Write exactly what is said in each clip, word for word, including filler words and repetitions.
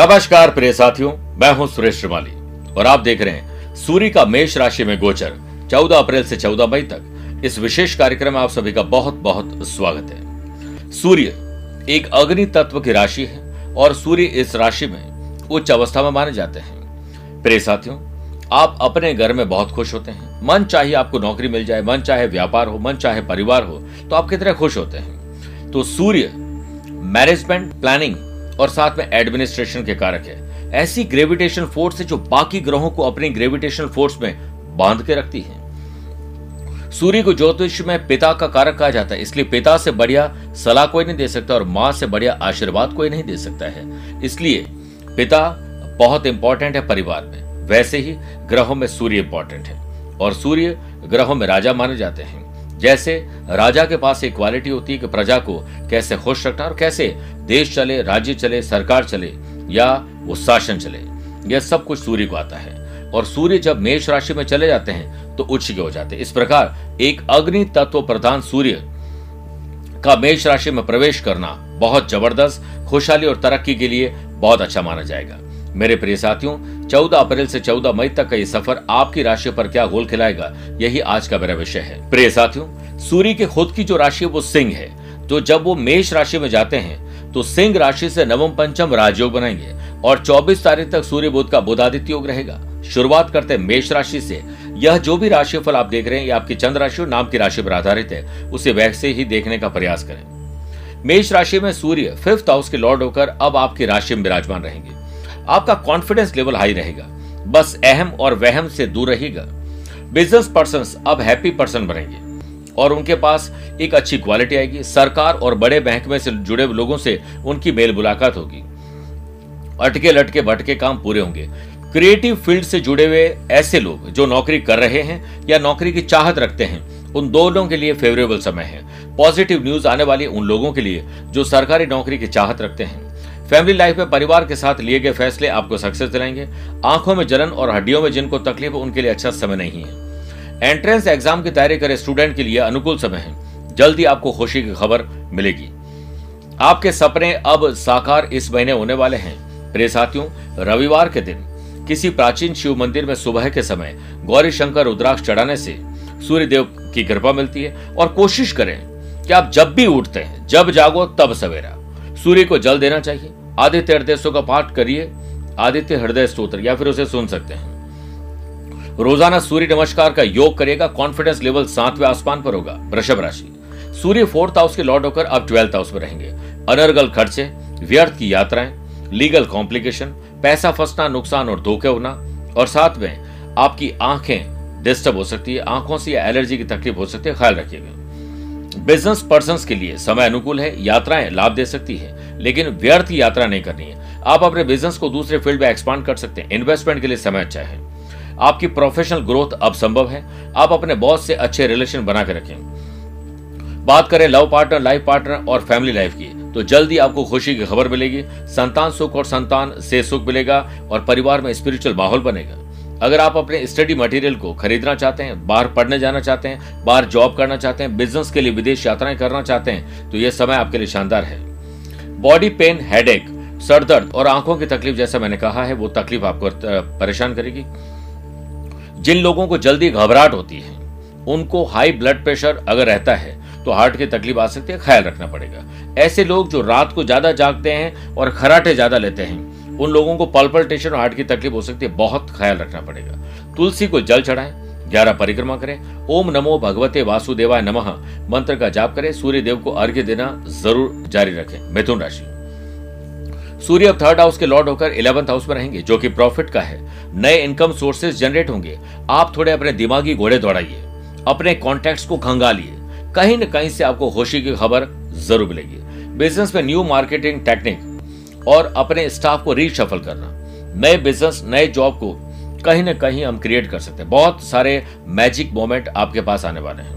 नमस्कार प्रिय साथियों, मैं हूं सुरेश श्रीमाली और आप देख रहे हैं सूर्य का मेष राशि में गोचर चौदह अप्रैल से चौदह मई तक। इस विशेष कार्यक्रम में आप सभी का बहुत बहुत स्वागत है। सूर्य एक अग्नि तत्व की राशि है और सूर्य इस राशि में उच्च अवस्था में माने जाते हैं। प्रिय साथियों, आप अपने घर में बहुत खुश होते हैं। मन चाहे आपको नौकरी मिल जाए, मन चाहे व्यापार हो, मन चाहे परिवार हो, तो आप कितने खुश होते हैं। तो सूर्य मैनेजमेंट, प्लानिंग और साथ में एडमिनिस्ट्रेशन के कारक है। ऐसी ग्रेविटेशन फोर्स है जो बाकी ग्रहों को अपनी ग्रेविटेशन फोर्स में बांध के रखती है। सूर्य को ज्योतिष में पिता का कारक कहा जाता है, इसलिए पिता से बढ़िया सलाह कोई नहीं दे सकता और मां से बढ़िया आशीर्वाद कोई नहीं दे सकता है। इसलिए पिता बहुत इंपॉर्टेंट है परिवार में। वैसे ही ग्रहों में सूर्य इंपॉर्टेंट है और सूर्य ग्रहों में राजा माने जाते हैं। जैसे राजा के पास एक क्वालिटी होती है कि प्रजा को कैसे खुश रखना और कैसे देश चले, राज्य चले, सरकार चले या वो शासन चले, यह सब कुछ सूर्य को आता है। और सूर्य जब मेष राशि में चले जाते हैं तो उच्च के हो जाते हैं। इस प्रकार एक अग्नि तत्व प्रधान सूर्य का मेष राशि में प्रवेश करना बहुत जबरदस्त, खुशहाली और तरक्की के लिए बहुत अच्छा माना जाएगा। मेरे प्रिय साथियों, चौदह अप्रैल से चौदह मई तक का ये सफर आपकी राशि पर क्या गोल खिलाएगा, यही आज का मेरा विषय है। प्रिय साथियों, सूर्य के खुद की जो राशि है वो सिंह है। तो जब वो मेष राशि में जाते हैं तो सिंह राशि से नवम पंचम राजयोग बनाएंगे और चौबीस तारीख तक सूर्य बुध का बोधादित्य योग रहेगा। शुरुआत करते हैं मेष राशि से। यह जो भी राशिफल आप देख रहे हैं, ये आपकी चंद्र राशि और नाम की राशि पर आधारित है, उसे वैसे ही देखने का प्रयास करें। मेष राशि में सूर्य फिफ्थ हाउस के लॉर्ड होकर अब आपकी राशि में विराजमान रहेंगे। आपका कॉन्फिडेंस लेवल हाई रहेगा, बस अहम और वहम से दूर रहेगा। बिजनेस पर्संस अब हैप्पी पर्सन बनेंगे और उनके पास एक अच्छी क्वालिटी आएगी। सरकार और बड़े महकमे से जुड़े लोगों से उनकी मेल मुलाकात होगी। अटके लटके भटके काम पूरे होंगे। क्रिएटिव फील्ड से जुड़े हुए ऐसे लोग जो नौकरी कर रहे हैं या नौकरी की चाहत रखते हैं, उन दोनों के लिए फेवरेबल समय है। पॉजिटिव न्यूज आने वाली उन लोगों के लिए जो सरकारी नौकरी की चाहत रखते हैं। फैमिली लाइफ में परिवार के साथ लिए गए फैसले आपको सक्सेस दिलाएंगे। आंखों में जलन और हड्डियों में जिनको तकलीफ है, उनके लिए अच्छा समय नहीं है। एंट्रेंस एग्जाम की तैयारी करे स्टूडेंट के लिए अनुकूल समय है। जल्दी आपको खुशी की खबर मिलेगी। आपके सपने अब साकार इस महीने होने वाले हैं। प्रिय साथियों, रविवार के दिन किसी प्राचीन शिव मंदिर में सुबह के समय गौरी शंकर रुद्राक्ष चढ़ाने से सूर्य देव की कृपा मिलती है। और कोशिश करें कि आप जब भी उठते हैं, जब जागो तब सवेरा, सूर्य को जल देना चाहिए। आदित्य हृदय का पाठ करिए, आदित्य हृदय स्तोत्र, या फिर उसे सुन सकते हैं। रोजाना सूर्य नमस्कार का योग करेगा। कॉन्फिडेंस लेवल सातवें आसमान पर होगा। वृषभ राशि, सूर्य फोर्थ हाउस के लॉर्ड होकर अब ट्वेल्थ हाउस में रहेंगे। अनर्गल खर्चे, व्यर्थ की यात्राएं, लीगल कॉम्प्लिकेशन, पैसा फंसना, नुकसान और धोखे होना। और साथ में आपकी आंखें डिस्टर्ब हो सकती है, आंखों से एलर्जी की तकलीफ हो सकती है, ख्याल रखिएगा। बिजनेस पर्संस के लिए समय अनुकूल है। यात्राएं लाभ दे सकती है, लेकिन व्यर्थ की यात्रा नहीं करनी है। आप अपने बिजनेस को दूसरे फील्ड में एक्सपांड कर सकते हैं। इन्वेस्टमेंट के लिए समय अच्छा है। आपकी प्रोफेशनल ग्रोथ अब संभव है। आप अपने बॉस से अच्छे रिलेशन बना के रखें। बात करें लव पार्टनर, लाइफ पार्टनर और फैमिली लाइफ की, तो जल्दी आपको खुशी की खबर मिलेगी। संतान सुख और संतान से सुख मिलेगा और परिवार में स्पिरिचुअल माहौल बनेगा। अगर आप अपने स्टडी मटेरियल को खरीदना चाहते हैं, बाहर पढ़ने जाना चाहते हैं, बाहर जॉब करना चाहते हैं, बिजनेस के लिए विदेश यात्राएं करना चाहते हैं, तो यह समय आपके लिए शानदार है। बॉडी पेन, हेडेक, सर दर्द और आंखों की तकलीफ, जैसा मैंने कहा है, वो तकलीफ आपको परेशान करेगी। जिन लोगों को जल्दी घबराहट होती है, उनको हाई ब्लड प्रेशर अगर रहता है तो हार्ट की तकलीफ आ सकती है, ख्याल रखना पड़ेगा। ऐसे लोग जो रात को ज्यादा जागते हैं और खराटे ज्यादा लेते हैं, उन लोगों को पल्पल्टेशन और हार्ट की तकलीफ हो सकती है, बहुत ख्याल रखना पड़ेगा। तुलसी को जल चढ़ाएं, ग्यारह परिक्रमा करें, ओम नमो भगवते वासुदेवाय नमः मंत्र का जाप करें। सूर्य देव को अर्घ्य देना जरूर जारी रखें। मिथुन राशि, सूर्य अब थर्ड हाउस के लॉर्ड होकर इलेवंथ हाउस में रहेंगे, जो कि प्रॉफिट का है। नए इनकम सोर्सेज जनरेट होंगे। आप थोड़े अपने दिमागी घोड़े दौड़ाइए, अपने कॉन्टैक्ट्स को खंगालिए, कहीं न कहीं से आपको खुशी की खबर जरूर मिलेगी। बिजनेस में न्यू मार्केटिंग टेक्निक और अपने स्टाफ को रीशफल करना, नए बिजनेस, नए जॉब को कहीं ना कहीं हम क्रिएट कर सकते हैं। बहुत सारे मैजिक मोमेंट आपके पास आने वाले हैं।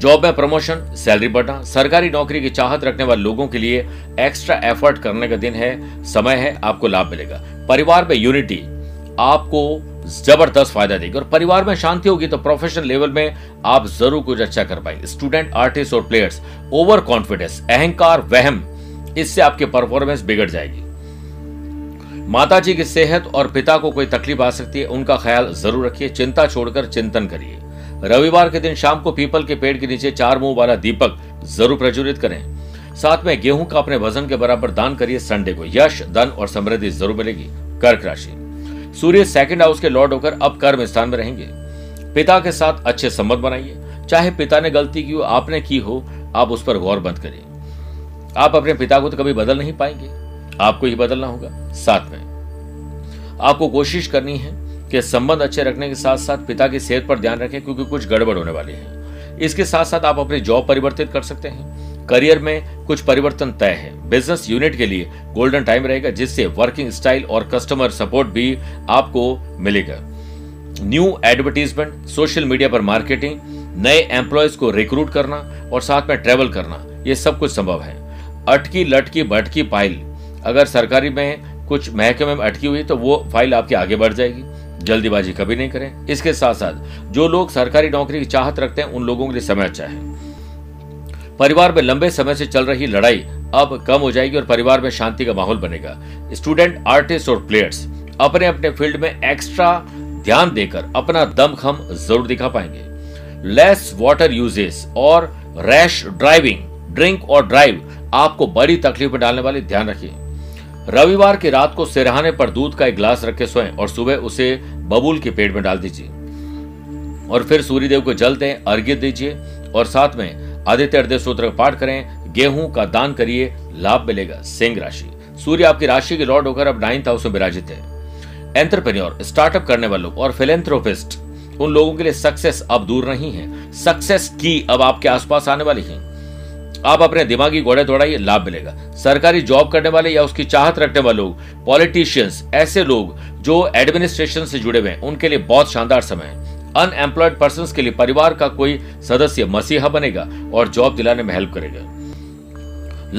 जॉब में प्रमोशन, सैलरी बढ़ना, सरकारी नौकरी की चाहत रखने वाले लोगों के लिए एक्स्ट्रा एफर्ट करने का दिन है, समय है, आपको लाभ मिलेगा। परिवार में यूनिटी आपको जबरदस्त फायदा देगी और परिवार में शांति होगी तो प्रोफेशनल लेवल में आप जरूर कुछ अच्छा कर पाएंगे। स्टूडेंट, आर्टिस्ट और प्लेयर्स, ओवर कॉन्फिडेंस, अहंकार, वहम, इससे आपके परफॉर्मेंस बिगड़ जाएगी। माताजी की सेहत और पिता को कोई तकलीफ आ सकती है, उनका ख्याल जरूर रखिए। चिंता छोड़कर चिंतन करिए। रविवार के दिन शाम को पीपल के पेड़ के नीचे चार मुंह वाला दीपक जरूर प्रज्वलित करें। साथ में गेहूं का अपने वजन के बराबर दान करिए। संडे को यश, धन और समृद्धि जरूर मिलेगी। कर्क राशि, सूर्य सेकंड हाउस के लॉर्ड होकर अब कर्म स्थान में रहेंगे। पिता के साथ अच्छे संबंध बनाइए। चाहे पिता ने गलती की हो, आपने की हो, आप उस पर गौर मत करिए। आप अपने पिता को तो कभी बदल नहीं पाएंगे, आपको ही बदलना होगा। साथ में आपको कोशिश करनी है कि संबंध अच्छे रखने के साथ साथ पिता की सेहत पर ध्यान रखें, क्योंकि कुछ गड़बड़ होने वाली है। इसके साथ साथ आप अपनी जॉब परिवर्तित कर सकते हैं। करियर में कुछ परिवर्तन तय है। बिजनेस यूनिट के लिए गोल्डन टाइम रहेगा, जिससे वर्किंग स्टाइल और कस्टमर सपोर्ट भी आपको मिलेगा। न्यू एडवर्टीजमेंट, सोशल मीडिया पर मार्केटिंग, नए एम्प्लॉयज को रिक्रूट करना और साथ में ट्रेवल करना, ये सब कुछ संभव है। अटकी लटकी भटकी फाइल, अगर सरकारी में कुछ महकमे में अटकी हुई तो वो फाइल आपके आगे बढ़ जाएगी। जल्दीबाजी कभी नहीं करें। इसके साथ साथ जो लोग सरकारी नौकरी की चाहत रखते हैं, उन लोगों के लिए समय अच्छा है। परिवार में लंबे समय से चल रही लड़ाई अब कम हो जाएगी और परिवार में शांति का माहौल बनेगा। स्टूडेंट, आर्टिस्ट और प्लेयर्स अपने अपने फील्ड में एक्स्ट्रा ध्यान देकर अपना दमखम जरूर दिखा पाएंगे। लेस वाटर यूजेस और रैश ड्राइविंग, ड्रिंक और ड्राइव आपको बड़ी तकलीफ में डालने वाले, ध्यान रखिए। रविवार की रात को सिरहाने पर दूध का एक गिलास रख के सोएं और सुबह उसे बबूल के पेट में डाल दीजिए और फिर सूर्यदेव को जल दें, अर्घ्य दीजिए और साथ में आदित्य हृदय स्तोत्र का पाठ करें। गेहूं का दान करिए, लाभ मिलेगा। सिंह राशि, सूर्य आपकी राशि के लॉर्ड होकर अब नाइन्थ हाउस में विराजित है। एंटरप्रेन्योर, स्टार्टअप करने वालों और फिलेंथ्रोपिस्ट, उन लोगों के लिए सक्सेस अब दूर नहीं है। सक्सेस की अब आपके आसपास आने वाली है। आप अपने दिमागी घोड़े दौड़ाइए, लाभ मिलेगा। सरकारी जॉब करने वाले या उसकी चाहत रखने वाले लोग, पॉलिटिशियंस, ऐसे लोग जो एडमिनिस्ट्रेशन से जुड़े हुए हैं, उनके लिए बहुत शानदार समय है। अनएम्प्लॉयड पर्संस के लिए परिवार का कोई सदस्य मसीहा बनेगा और जॉब दिलाने में हेल्प करेगा।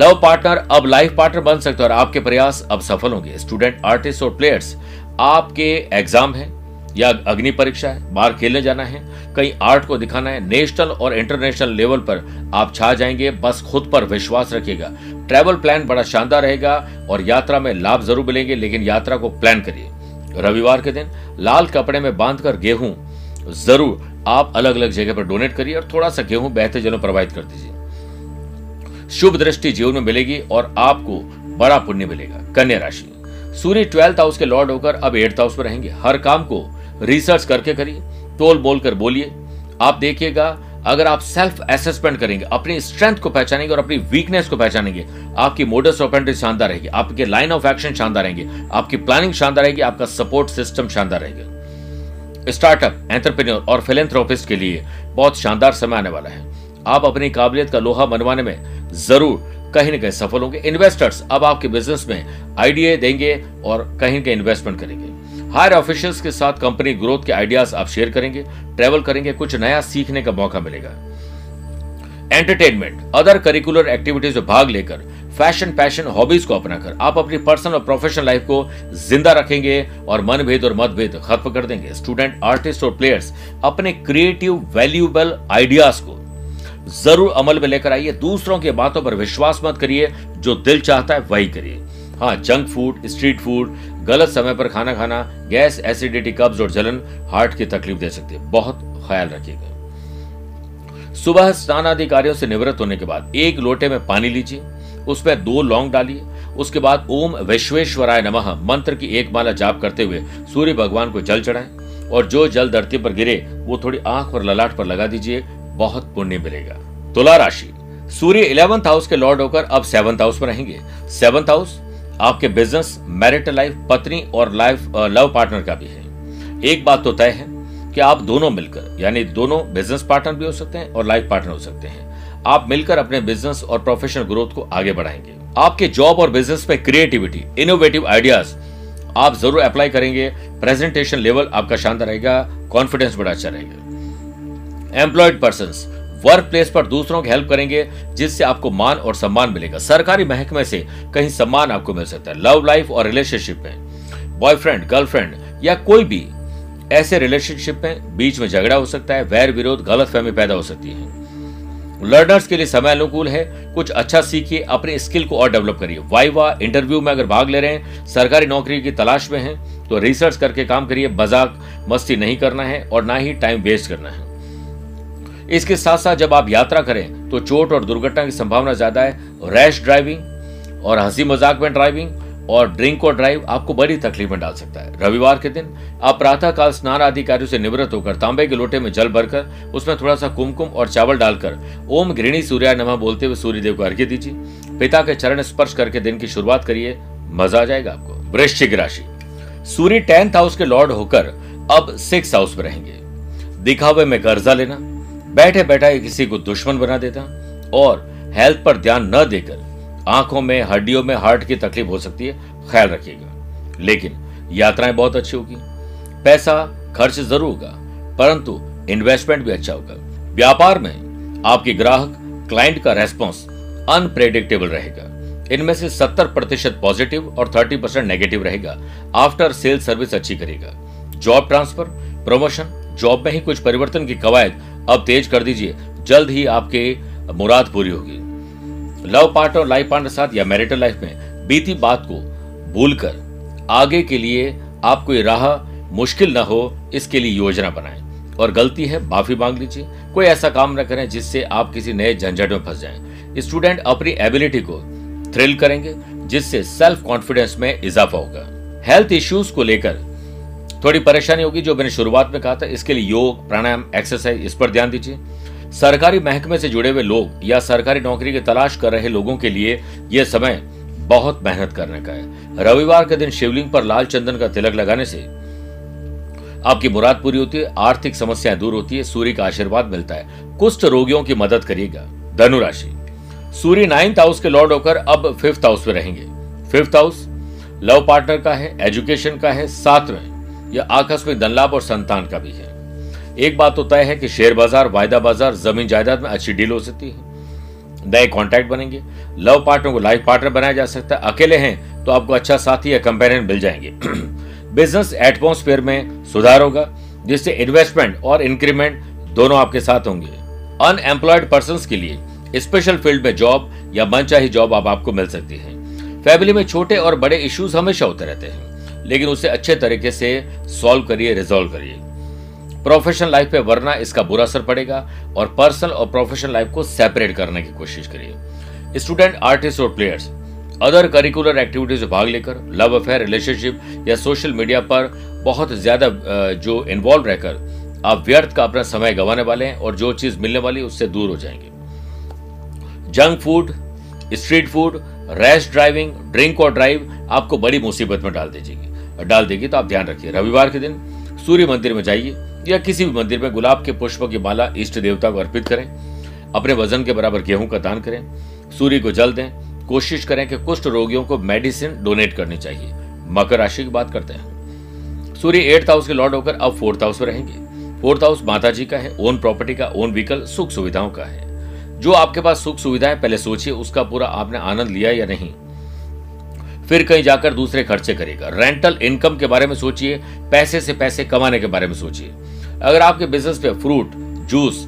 लव पार्टनर अब लाइफ पार्टनर बन सकते हैं और आपके प्रयास अब सफल होंगे। स्टूडेंट, आर्टिस्ट और प्लेयर्स, आपके एग्जाम है या अग्नि परीक्षा है, बाहर खेलने जाना है, कहीं आर्ट को दिखाना है, नेशनल और इंटरनेशनल लेवल पर आप छा जाएंगे। बस खुद पर विश्वास रखिएगा। ट्रैवल प्लान बड़ा शानदार रहेगा और यात्रा में लाभ जरूर मिलेंगे, लेकिन यात्रा को प्लान करिए। रविवार के दिन लाल कपड़े में बांधकर गेहूं जरूर आप अलग अलग जगह पर डोनेट करिए और थोड़ा सा गेहूं बेहतर जनों प्रोवाइड कर दीजिए। शुभ दृष्टि जीवन में मिलेगी और आपको बड़ा पुण्य मिलेगा। कन्या राशि, सूर्य ट्वेल्थ हाउस के लॉर्ड होकर अब एट्थ हाउस में रहेंगे। हर काम को रिसर्च करके करिए, टोल बोल कर बोलिए। आप देखिएगा, अगर आप सेल्फ असेसमेंट करेंगे, अपनी स्ट्रेंथ को पहचानेंगे और अपनी वीकनेस को पहचानेंगे, आपकी मोडस ऑपरेंडी शानदार रहेगी, आपके लाइन ऑफ एक्शन शानदार रहेंगे, आपकी प्लानिंग शानदार रहेगी, आपका सपोर्ट सिस्टम शानदार रहेगा। स्टार्टअप, एंटरप्रेन्योर और फिलेंथ्रोपिस्ट के लिए बहुत शानदार समय आने वाला है। आप अपनी काबिलियत का लोहा मनवाने में जरूर कहीं न कहीं सफल होंगे। इन्वेस्टर्स अब आपके बिजनेस में आइडिया देंगे और कहीं न कहीं इन्वेस्टमेंट करेंगे। हायर ऑफिशियल्स के साथ कंपनी ग्रोथ के आइडियाज आप शेयर करेंगे, ट्रैवल करेंगे, कुछ नया सीखने का मौका मिलेगा। एंटरटेनमेंट, अदर करिकुलर एक्टिविटीज में भाग लेकर, फैशन, पैशन, हॉबीज को अपनाकर आप अपनी पर्सनल और प्रोफेशनल लाइफ को जिंदा रखेंगे और मनभेद और मतभेद खत्म कर देंगे। स्टूडेंट, आर्टिस्ट और प्लेयर्स अपने क्रिएटिव वैल्यूएबल आइडियाज को जरूर अमल में लेकर आइए। दूसरों की बातों पर विश्वास मत करिए, जो दिल चाहता है वही करिए। हाँ, जंक फूड, स्ट्रीट फूड, गलत समय पर खाना खाना गैस, एसिडिटी, कब्ज और जलन, हार्ट की तकलीफ दे सकती है, बहुत ख्याल रखिएगा। सुबह स्नान आदि कार्यों से निवृत्त होने के बाद एक लोटे में पानी लीजिए, उसमें दो लौंग डालिए, उसके बाद ओम विश्वेश्वराय नमः मंत्र की एक माला जाप करते हुए सूर्य भगवान को जल चढ़ाएं और जो जल धरती पर गिरे वो थोड़ी आंख और ललाट पर लगा दीजिए, बहुत पुण्य मिलेगा। तुला राशि, सूर्य इलेवेंथ हाउस के लॉर्ड होकर अब सेवंथ हाउस में रहेंगे। सेवंथ हाउस आपके बिजनेस, मैरिटल लाइफ, पत्नी और लाइफ लव पार्टनर का भी है। एक बात तो तय है कि आप दोनों मिलकर, यानी दोनों बिजनेस पार्टनर भी हो सकते हैं और लाइफ पार्टनर हो सकते हैं, आप मिलकर अपने बिजनेस और प्रोफेशनल ग्रोथ को आगे बढ़ाएंगे। आपके जॉब और बिजनेस में क्रिएटिविटी, इनोवेटिव आइडियाज आप जरूर अप्लाई करेंगे। प्रेजेंटेशन लेवल आपका शानदार रहेगा, कॉन्फिडेंस बड़ा अच्छा रहेगा। एम्प्लॉयड पर्संस वर्क प्लेस पर दूसरों की हेल्प करेंगे, जिससे आपको मान और सम्मान मिलेगा। सरकारी महकमे से कहीं सम्मान आपको मिल सकता है। लव लाइफ और रिलेशनशिप में बॉयफ्रेंड, गर्लफ्रेंड या कोई भी ऐसे रिलेशनशिप में बीच में झगड़ा हो सकता है, वैर विरोध, गलतफहमी पैदा हो सकती है। लर्नर्स के लिए समय अनुकूल है। कुछ अच्छा सीखिए, अपने स्किल को और डेवलप करिए। वाइवा इंटरव्यू में अगर भाग ले रहे हैं, सरकारी नौकरी की तलाश में हैं, तो रिसर्च करके काम करिए। मजाक मस्ती नहीं करना है और ना ही टाइम वेस्ट करना है। इसके साथ साथ जब आप यात्रा करें तो चोट और दुर्घटना की संभावना ज्यादा है। रैश ड्राइविंग और हंसी मजाक में ड्राइविंग और ड्रिंक और ड्राइव आपको बड़ी तकलीफ में डाल सकता है। रविवार के दिन आप प्रातः काल स्नान आदि कार्यों से निवृत्त होकर तांबे के लोटे में जल भरकर उसमें थोड़ा सा कुमकुम और चावल डालकर ओम गृहिणी सूर्याय नमः बोलते हुए सूर्यदेव को अर्घ्य दीजिए। पिता के चरण स्पर्श करके दिन की शुरुआत करिए, मजा आ जाएगा आपको। वृश्चिक राशि, सूर्य टेंथ हाउस के लॉर्ड होकर अब सिक्स हाउस में रहेंगे। दिखावे में कर्जा लेना, बैठे बैठा किसी को दुश्मन बना देता और हेल्थ पर ध्यान न देकर आंखों में, हड्डियों में, हार्ट की तकलीफ हो सकती है, ख्याल रखिएगा। लेकिन यात्राएं बहुत अच्छी होगी, पैसा खर्च जरूर होगा परंतु इन्वेस्टमेंट भी अच्छा होगा। व्यापार में आपके ग्राहक क्लाइंट का रेस्पॉन्स अनप्रेडिक्टेबल रहेगा। इनमें से सत्तर प्रतिशत पॉजिटिव और तीस परसेंट नेगेटिव रहेगा। आफ्टर सेल सर्विस अच्छी करेगा। जॉब ट्रांसफर, प्रमोशन, जॉब में ही कुछ परिवर्तन की कवायद अब तेज कर दीजिए, जल्द ही आपके मुराद पूरी होगी। लव पार्टनर, लाइफ पार्टनर के साथ या मैरिटल लाइफ में बीती बात को भूलकर आगे के लिए आपको ये राह मुश्किल न हो, इसके लिए योजना बनाएं। और गलती है माफी मांग लीजिए। कोई ऐसा काम न करें जिससे आप किसी नए झंझट में फंस जाएं। स्टूडेंट अपनी एबिलिटी को थ्रिल करेंगे जिससे सेल्फ कॉन्फिडेंस में इजाफा होगा। हेल्थ इश्यूज को लेकर थोड़ी परेशानी होगी जो मैंने शुरुआत में कहा था, इसके लिए योग, प्राणायाम, एक्सरसाइज, इस पर ध्यान दीजिए। सरकारी महकमे से जुड़े हुए लोग या सरकारी नौकरी की तलाश कर रहे लोगों के लिए यह समय बहुत मेहनत करने का है। रविवार के दिन शिवलिंग पर लाल चंदन का तिलक लगाने से आपकी मुराद पूरी होती है, आर्थिक समस्याएं दूर होती है, सूर्य का आशीर्वाद मिलता है। कुष्ठ रोगियों की मदद करिएगा। धनुराशि, सूर्य नाइन्थ हाउस के लॉर्ड होकर अब फिफ्थ हाउस में रहेंगे। फिफ्थ हाउस लव पार्टनर का है, एजुकेशन का है, साथ में यह आकस्मिक धनलाभ और संतान का भी है। एक बात तो तय है कि शेयर बाजार, वायदा बाजार, जमीन जायदाद में अच्छी डील हो सकती है। नए कॉन्टैक्ट बनेंगे। लव पार्टनर को लाइफ पार्टनर बनाया जा सकता है। अकेले हैं तो आपको अच्छा साथी या कंपेनियन मिल जाएंगे। बिजनेस एटमॉस्फेयर में सुधार होगा जिससे इन्वेस्टमेंट और इंक्रीमेंट दोनों आपके साथ होंगे। अनएम्प्लॉयड पर्संस के लिए स्पेशल फील्ड में जॉब या मनचाही जॉब आप आपको मिल सकती है। फैमिली में छोटे और बड़े इश्यूज हमेशा होते रहते हैं, लेकिन उसे अच्छे तरीके से सॉल्व करिए, रिजॉल्व करिए। प्रोफेशनल लाइफ पे वरना इसका बुरा असर पड़ेगा और पर्सनल और प्रोफेशनल लाइफ को सेपरेट करने की कोशिश करिए। स्टूडेंट, आर्टिस्ट और प्लेयर्स अदर करिकुलर एक्टिविटीज में भाग लेकर लव अफेयर, रिलेशनशिप या सोशल मीडिया पर बहुत ज्यादा जो इन्वॉल्व रहकर आप व्यर्थ का अपना समय गंवाने वाले हैं और जो चीज मिलने वाली है उससे दूर हो जाएंगे। Junk food, street food, rash driving, drink और ड्राइव आपको बड़ी मुसीबत में डाल देगी डाल देगी तो आप ध्यान रखिए। रविवार के दिन सूर्य मंदिर में जाइए या किसी भी मंदिर में गुलाब के पुष्पों की माला इष्ट देवता को अर्पित करें। अपने वजन के बराबर गेहूं का दान करें। सूर्य को जल दें। कोशिश करें कि कुष्ठ रोगियों को मेडिसिन डोनेट करनी चाहिए। मकर राशि की बात करते हैं। सूर्य एट्थ हाउस के लॉर्ड होकर अब फोर्थ हाउस में रहेंगे। फोर्थ हाउस माता जी का है, ओन प्रॉपर्टी का, ओन व्हीकल, सुख सुविधाओं का है। जो आपके पास सुख सुविधाएं पहले सोचिए उसका पूरा आपने आनंद लिया या नहीं, फिर कहीं जाकर दूसरे खर्चे करेगा। रेंटल इनकम के बारे में सोचिए, पैसे से पैसे कमाने के बारे में सोचिए। अगर आपके बिजनेस पे fruit, juice,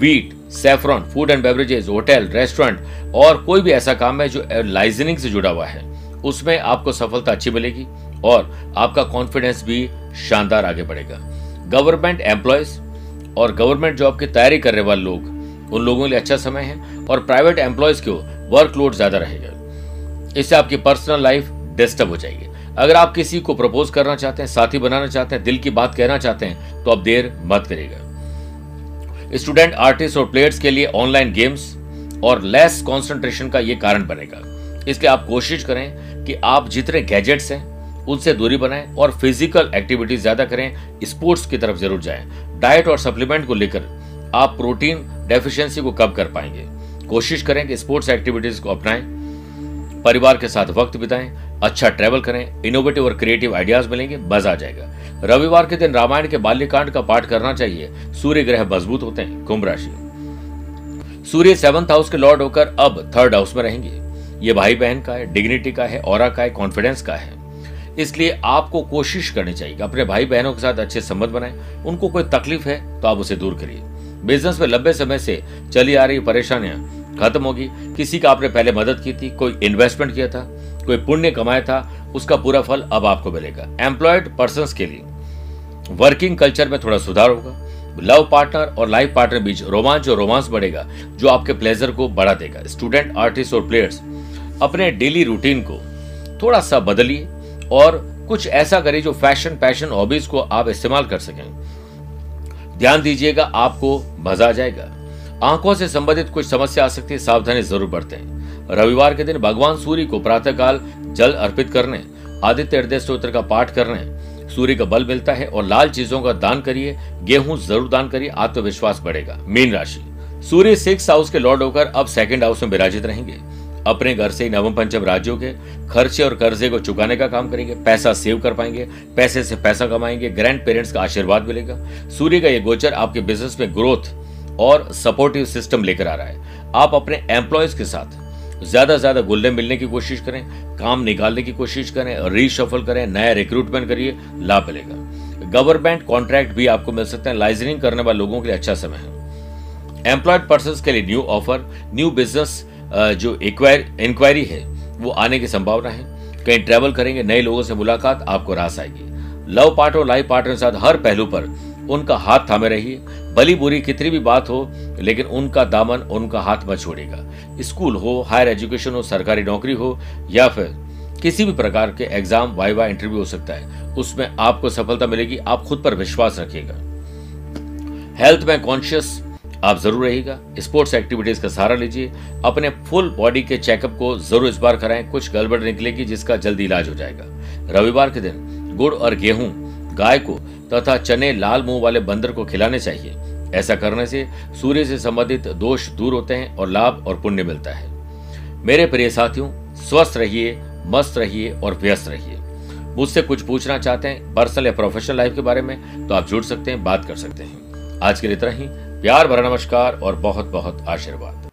wheat, saffron, food and beverages, hotel, restaurant और कोई भी ऐसा काम है जो लाइजनिंग से जुड़ा हुआ है उसमें आपको सफलता अच्छी मिलेगी और आपका कॉन्फिडेंस भी शानदार आगे बढ़ेगा। गवर्नमेंट एम्प्लॉयज और गवर्नमेंट जॉब की तैयारी करने वाले लोग, उन लोगों के लिए अच्छा समय है और प्राइवेट एम्प्लॉयज को वर्कलोड ज्यादा रहेगा, इससे आपकी पर्सनल लाइफ डिस्टर्ब हो जाएगी। अगर आप किसी को प्रपोज करना चाहते हैं, साथी बनाना चाहते हैं, दिल की बात कहना चाहते हैं तो आप देर मत करिएगा। स्टूडेंट, आर्टिस्ट और प्लेयर्स के लिए ऑनलाइन गेम्स और लेस कंसंट्रेशन का ये कारण बनेगा, इसलिए आप कोशिश करें कि आप जितने गैजेट्स हैं उनसे दूरी बनाएं और फिजिकल एक्टिविटीज ज्यादा करें। स्पोर्ट्स की तरफ जरूर जाएं। डाइट और सप्लीमेंट को लेकर आप प्रोटीन डेफिशिएंसी को कम कर पाएंगे। कोशिश करें कि स्पोर्ट्स एक्टिविटीज को अपनाएं, परिवार के साथ वक्त बिताएं, अच्छा ट्रैवल करें, इनोवेटिव और क्रिएटिव आइडियाज मिलेंगे, मजा आ जाएगा। रविवार के दिन रामायण के बाल्यकांड का पाठ करना चाहिए, सूर्य ग्रह मजबूत होते हैं। कुंभ राशि, सूर्य सेवंथ हाउस के लॉर्ड होकर अब थर्ड हाउस में रहेंगे। ये भाई बहन का है, डिग्निटी का है, ऑरा का है, कॉन्फिडेंस का है, इसलिए आपको कोशिश करनी चाहिए अपने भाई बहनों के साथ अच्छे संबंध बनाएं। उनको कोई तकलीफ है तो आप उसे दूर करिए। बिजनेस में लंबे समय से चली आ रही परेशानियां खत्म होगी। किसी का आपने पहले मदद की थी, कोई इन्वेस्टमेंट किया था, कोई पुण्य कमाया था, उसका पूरा फल अब आपको मिलेगा। एम्प्लॉयड पर्संस के लिए वर्किंग कल्चर में थोड़ा सुधार होगा। लव पार्टनर और लाइफ पार्टनर बीच रोमांच और रोमांस बढ़ेगा जो आपके प्लेजर को बढ़ा देगा। स्टूडेंट, आर्टिस्ट और प्लेयर्स अपने डेली रूटीन को थोड़ा सा बदलिए और कुछ ऐसा करिए जो फैशन, पैशन, हॉबीज को आप इस्तेमाल कर सकें। ध्यान दीजिएगा, आपको मजा आ जाएगा। आंखों से संबंधित कुछ समस्या आ सकती है, सावधानी जरूर बरतें। रविवार के दिन भगवान सूर्य को प्रातःकाल जल अर्पित करने, आदित्य हृदय स्तोत्र का पाठ करने सूर्य का बल मिलता है और लाल चीजों का दान करिए। गेहूं जरूर दान करिए, आत्मविश्वास बढ़ेगा। मीन राशि, सूर्य सिक्स हाउस के लॉर्ड होकर अब सेकेंड हाउस में विराजित रहेंगे। अपने घर से ही नवम पंचम राज्यों के खर्चे और कर्जे को चुकाने का काम करेंगे। पैसा सेव कर पाएंगे, पैसे से पैसा कमाएंगे। ग्रैंड पेरेंट्स का आशीर्वाद मिलेगा। सूर्य का यह गोचर आपके बिजनेस में ग्रोथ और सपोर्टिव सिस्टम लेकर आ रहा है। आप अपने एम्प्लॉयज के साथ ज्यादा ज्यादा घुलने मिलने की कोशिश करें, काम निकालने की कोशिश करें, रीशफल करें, नया रिक्रूटमेंट करिए, लाभ मिलेगा। गवर्नमेंट कॉन्ट्रैक्ट भी आपको मिल सकते हैं। लाइजनिंग करने वाले लोगों के लिए अच्छा समय है। एम्प्लॉयड पर्सन के लिए न्यू ऑफर, न्यू बिजनेस जो इंक्वायरी है वो आने की संभावना है। कहीं ट्रैवल करेंगे, नए लोगों से मुलाकात, आपको रास आएगी। लव पार्टनर और लाइफ पार्टनर के साथ हर पहलू पर उनका हाथ थामे रहिए। भली बुरी कितनी भी बात हो लेकिन उनका दामन, उनका हाथ मत छोड़िएगा। स्कूल हो, हायर एजुकेशन हो, सरकारी नौकरी हो या फिर किसी भी प्रकार के एग्जाम, वाइवा, इंटरव्यू हो सकता है, उसमें आपको सफलता मिलेगी। आप खुद पर विश्वास रखिएगा। हेल्थ में कॉन्शियस आप जरूर रहिएगा। स्पोर्ट्स एक्टिविटीज का सहारा लीजिए। अपने फुल बॉडी के चेकअप को जरूर इस बार कराएं, कुछ गड़बड़ निकलेगी जिसका जल्दी इलाज हो जाएगा। रविवार के दिन गुड़ और गेहूं गाय को तथा चने लाल मुंह वाले बंदर को खिलाने चाहिए। ऐसा करने से सूर्य से संबंधित दोष दूर होते हैं और लाभ और पुण्य मिलता है। मेरे प्रिय साथियों, स्वस्थ रहिए, मस्त रहिए और व्यस्त रहिए। मुझसे कुछ पूछना चाहते हैं पर्सनल या प्रोफेशनल लाइफ के बारे में तो आप जुड़ सकते हैं, बात कर सकते हैं। आज के लिए इतना ही। प्यार भरा नमस्कार और बहुत बहुत आशीर्वाद।